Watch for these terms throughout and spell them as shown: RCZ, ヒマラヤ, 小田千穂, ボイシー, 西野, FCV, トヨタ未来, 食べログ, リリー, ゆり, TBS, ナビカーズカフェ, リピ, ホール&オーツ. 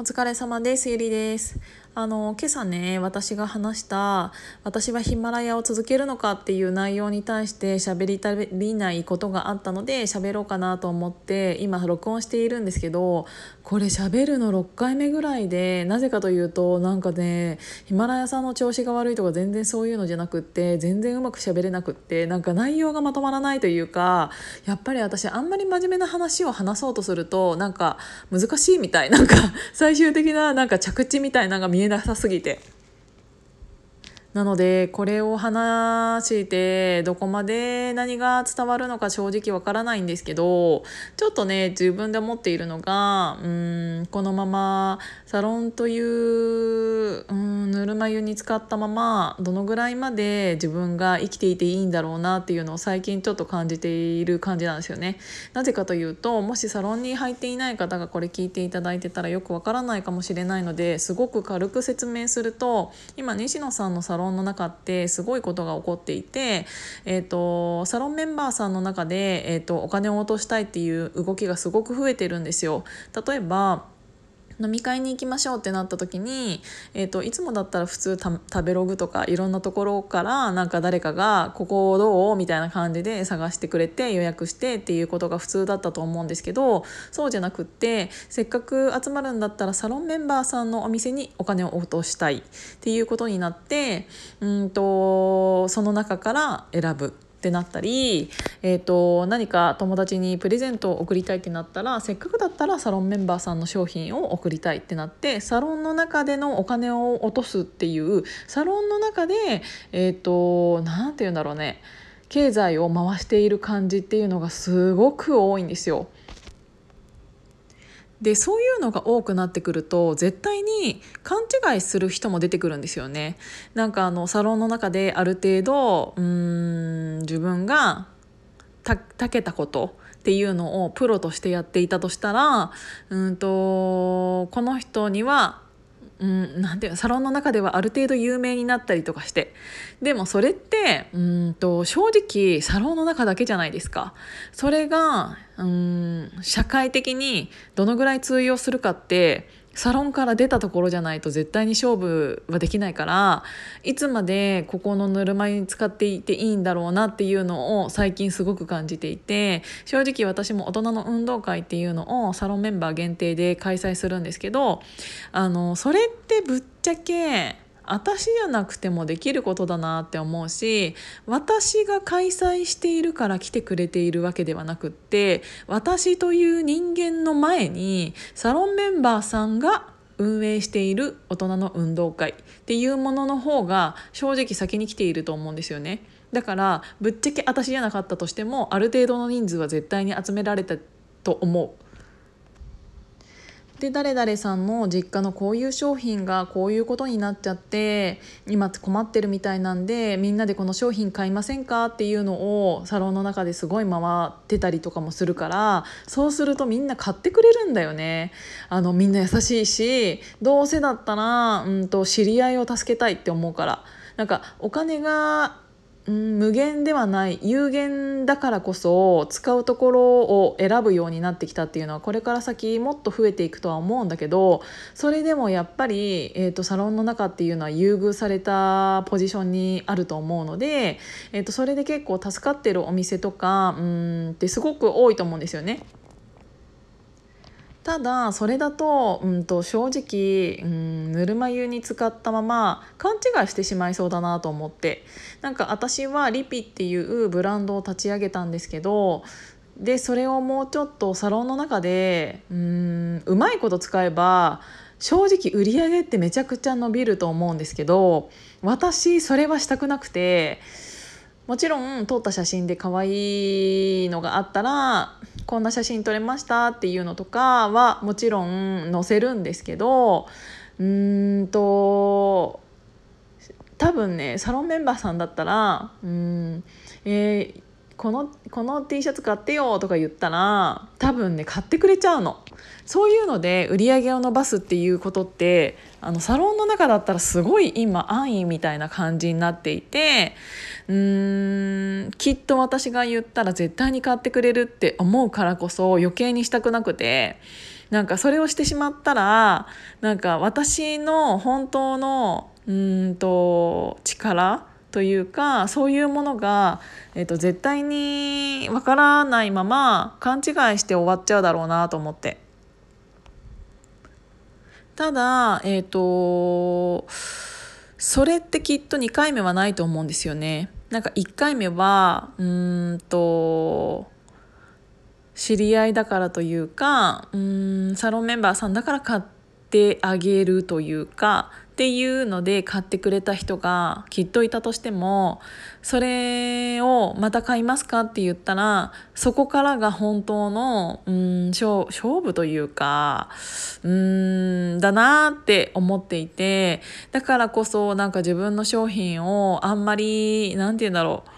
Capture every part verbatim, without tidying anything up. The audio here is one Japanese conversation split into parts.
お疲れ様です。ゆりです。あの今朝ね、私が話した「私はヒマラヤを続けるのか」っていう内容に対して喋り足りないことがあったので喋ろうかなと思って今録音しているんですけど、これ喋るのろっかいめぐらいで、なぜかというとなんかね、ヒマラヤさんの調子が悪いとか全然そういうのじゃなくって、全然うまく喋れなくって、なんか内容がまとまらないというか、やっぱり私あんまり真面目な話を話そうとするとなんか難しいみたい、なんか最終的ななんか着地みたいなのが見えなさすぎて、なのでこれを話してどこまで何が伝わるのか正直わからないんですけど、ちょっとね自分で思っているのが、うーんこのままサロンという、うーんぬるま湯に浸かったままどのぐらいまで自分が生きていていいんだろうなっていうのを最近ちょっと感じている感じなんですよね。なぜかというと、もしサロンに入っていない方がこれ聞いていただいてたらよくわからないかもしれないので、すごく軽く説明すると、今西野さんのサロンサロンの中ってすごいことが起こっていて、えーと、サロンメンバーさんの中で、えーと、お金を落としたいっていう動きがすごく増えてるんですよ。例えば飲み会に行きましょうってなった時に、えーと、いつもだったら普通た食べログとかいろんなところからなんか誰かがここをどうみたいな感じで探してくれて予約してっていうことが普通だったと思うんですけど、そうじゃなくって、せっかく集まるんだったらサロンメンバーさんのお店にお金を落としたいっていうことになって、うんとその中から選ぶってなったり、えーと、何か友達にプレゼントを贈りたいってなったら、せっかくだったらサロンメンバーさんの商品を贈りたいってなって、サロンの中でのお金を落とすっていう、サロンの中で、えーと、なんて言うんだろうね、経済を回している感じっていうのがすごく多いんですよ。でそういうのが多くなってくると、絶対に勘違いする人も出てくるんですよね。なんかあのサロンの中である程度うーん自分がたたけたことっていうのをプロとしてやっていたとしたら、うんとこの人にはうん、なんていうサロンの中ではある程度有名になったりとかして、でもそれってうんと正直サロンの中だけじゃないですか。それがうん社会的にどのぐらい通用するかって、サロンから出たところじゃないと絶対に勝負はできないから、いつまでここのぬるま湯に使っていていいんだろうなっていうのを最近すごく感じていて、正直私も大人の運動会っていうのをサロンメンバー限定で開催するんですけど、あのそれってぶっちゃけ私じゃなくてもできることだなって思うし、私が開催しているから来てくれているわけではなくって、私という人間の前にサロンメンバーさんが運営している大人の運動会っていうものの方が正直先に来ていると思うんですよね。だからぶっちゃけ私じゃなかったとしてもある程度の人数は絶対に集められたと思う。で誰々さんの実家のこういう商品がこういうことになっちゃって今困ってるみたいなんで、みんなでこの商品買いませんかっていうのをサロンの中ですごい回ってたりとかもするから、そうするとみんな買ってくれるんだよね。あのみんな優しいし、どうせだったらうんと知り合いを助けたいって思うから、なんかお金が無限ではない有限だからこそ使うところを選ぶようになってきたっていうのは、これから先もっと増えていくとは思うんだけど、それでもやっぱり、えーと、サロンの中っていうのは優遇されたポジションにあると思うので、えーと、それで結構助かってるお店とかうーんってすごく多いと思うんですよね。ただそれだと、うんと正直、うん、ぬるま湯に浸かったまま勘違いしてしまいそうだなと思って、なんか私はリピっていうブランドを立ち上げたんですけど、でそれをもうちょっとサロンの中で、うん、うまいこと使えば正直売り上げってめちゃくちゃ伸びると思うんですけど、私それはしたくなくて、もちろん撮った写真で可愛いのがあったらこんな写真撮れましたっていうのとかはもちろん載せるんですけど、うーんと多分ねサロンメンバーさんだったらうーん、えー、この、この T シャツ買ってよとか言ったら多分ね買ってくれちゃうの。そういうので売り上げを伸ばすっていうことって、あのサロンの中だったらすごい今安易みたいな感じになっていて、うーんきっと私が言ったら絶対に買ってくれるって思うからこそ余計にしたくなくて、なんかそれをしてしまったら、なんか私の本当のうーんと力というか、そういうものが、えーと、絶対にわからないまま勘違いして終わっちゃうだろうなと思って。ただ、えーと、それってきっとにかいめはないと思うんですよね。なんかいっかいめはうーんと知り合いだからというか、うーんサロンメンバーさんだから買ってあげるというかっていうので買ってくれた人がきっといたとしても、それをまた買いますかって言ったら、そこからが本当のうーん 勝, 勝負というかうーんだなって思っていて、だからこそなんか自分の商品をあんまりなんて言うんだろう、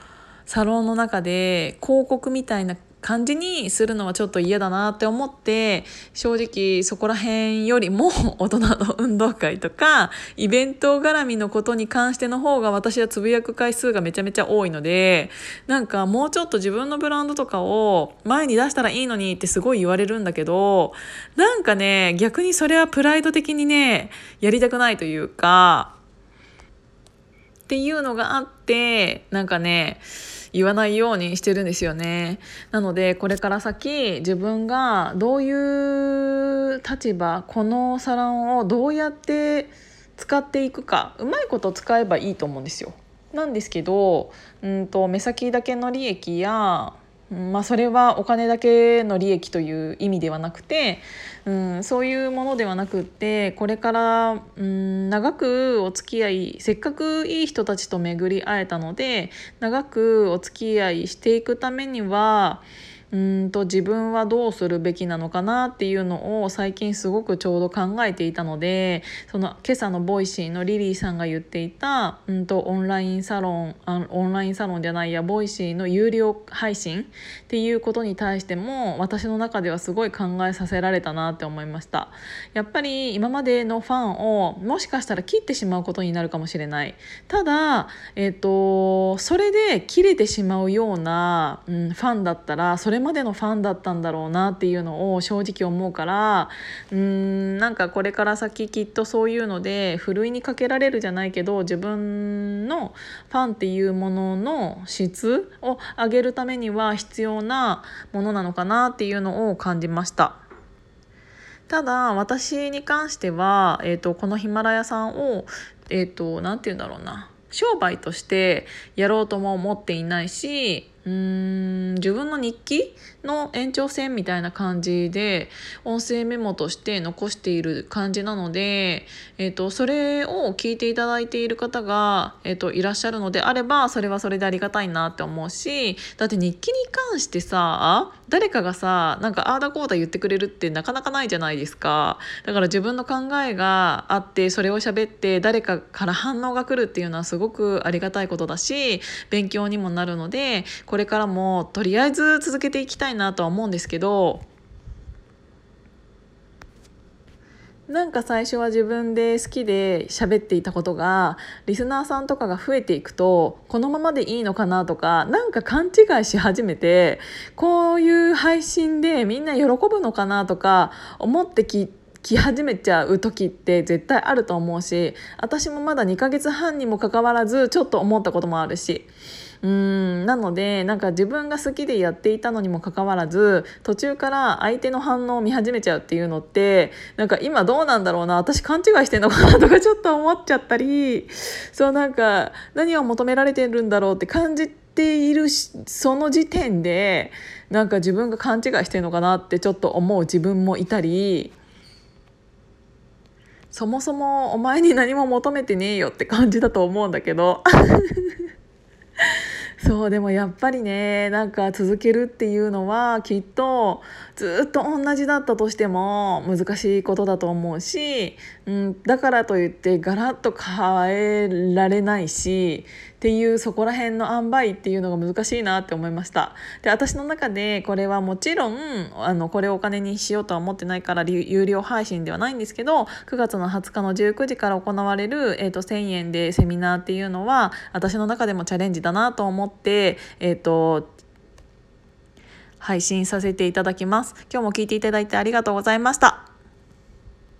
サロンの中で広告みたいな感じにするのはちょっと嫌だなって思って、正直そこら辺よりも大人の運動会とかイベント絡みのことに関しての方が私はつぶやく回数がめちゃめちゃ多いので、なんかもうちょっと自分のブランドとかを前に出したらいいのにってすごい言われるんだけど、なんかね逆にそれはプライド的にねやりたくないというかっていうのがあって、なんかね言わないようにしてるんですよね。なのでこれから先自分がどういう立場、このサロンをどうやって使っていくか、うまいこと使えばいいと思うんですよ。なんですけど、うんと目先だけの利益や、まあ、それはお金だけの利益という意味ではなくて、うん、そういうものではなくって、これから、うん、長くお付き合い、せっかくいい人たちと巡り会えたので長くお付き合いしていくためには、うんと自分はどうするべきなのかなっていうのを最近すごくちょうど考えていたので、その今朝のボイシーのリリーさんが言っていた、うんとオンラインサロンあオンラインサロンじゃないやボイシーの有料配信っていうことに対しても、私の中ではすごい考えさせられたなって思いました。やっぱり今までのファンをもしかしたら切ってしまうことになるかもしれない。ただ、えーと、それで切れてしまうような、うん、ファンだったらそれ今までのファンだったんだろうなっていうのを正直思うから、うーんなんかこれから先きっとそういうのでふるいにかけられるじゃないけど、自分のファンっていうものの質を上げるためには必要なものなのかなっていうのを感じました。ただ私に関しては、えーと、このヒマラヤさんを、えーと、なんて言うんだろうな、商売としてやろうとも思っていないし、うーん自分の日記の延長線みたいな感じで音声メモとして残している感じなので、えーと、それを聞いていただいている方が、えーと、いらっしゃるのであれば、それはそれでありがたいなって思うし、だって日記に関してさ、誰かがさなんかあーだこーだ言ってくれるってなかなかないじゃないですか。だから自分の考えがあってそれを喋って誰かから反応が来るっていうのはすごくありがたいことだし、勉強にもなるので、これからもとりあえず続けていきたいなとは思うんですけど、なんか最初は自分で好きで喋っていたことがリスナーさんとかが増えていくと、このままでいいのかなとかなんか勘違いし始めて、こういう配信でみんな喜ぶのかなとか思ってきて来始めちゃう時って絶対あると思うし、私もまだにかげつはんにもかかわらずちょっと思ったこともあるし、うーんなのでなんか自分が好きでやっていたのにもかかわらず途中から相手の反応を見始めちゃうっていうのって、なんか今どうなんだろうな、私勘違いしてんのかなとかちょっと思っちゃったり、そうなんか何を求められてるんだろうって感じているし、その時点でなんか自分が勘違いしてるのかなってちょっと思う自分もいたり、そもそもお前に何も求めてねえよって感じだと思うんだけどそうでもやっぱりね、なんか続けるっていうのはきっとずっと同じだったとしても難しいことだと思うし、うん、だからといってガラッと変えられないしっていう、そこら辺の塩梅っていうのが難しいなって思いました。で私の中でこれはもちろんあのこれをお金にしようとは思ってないから有料配信ではないんですけど、くがつのはつかのじゅうくじから行われる、えーと、せんえんでセミナーっていうのは私の中でもチャレンジだなと思って、えーと配信させていただきます。今日も聞いていただいてありがとうございました。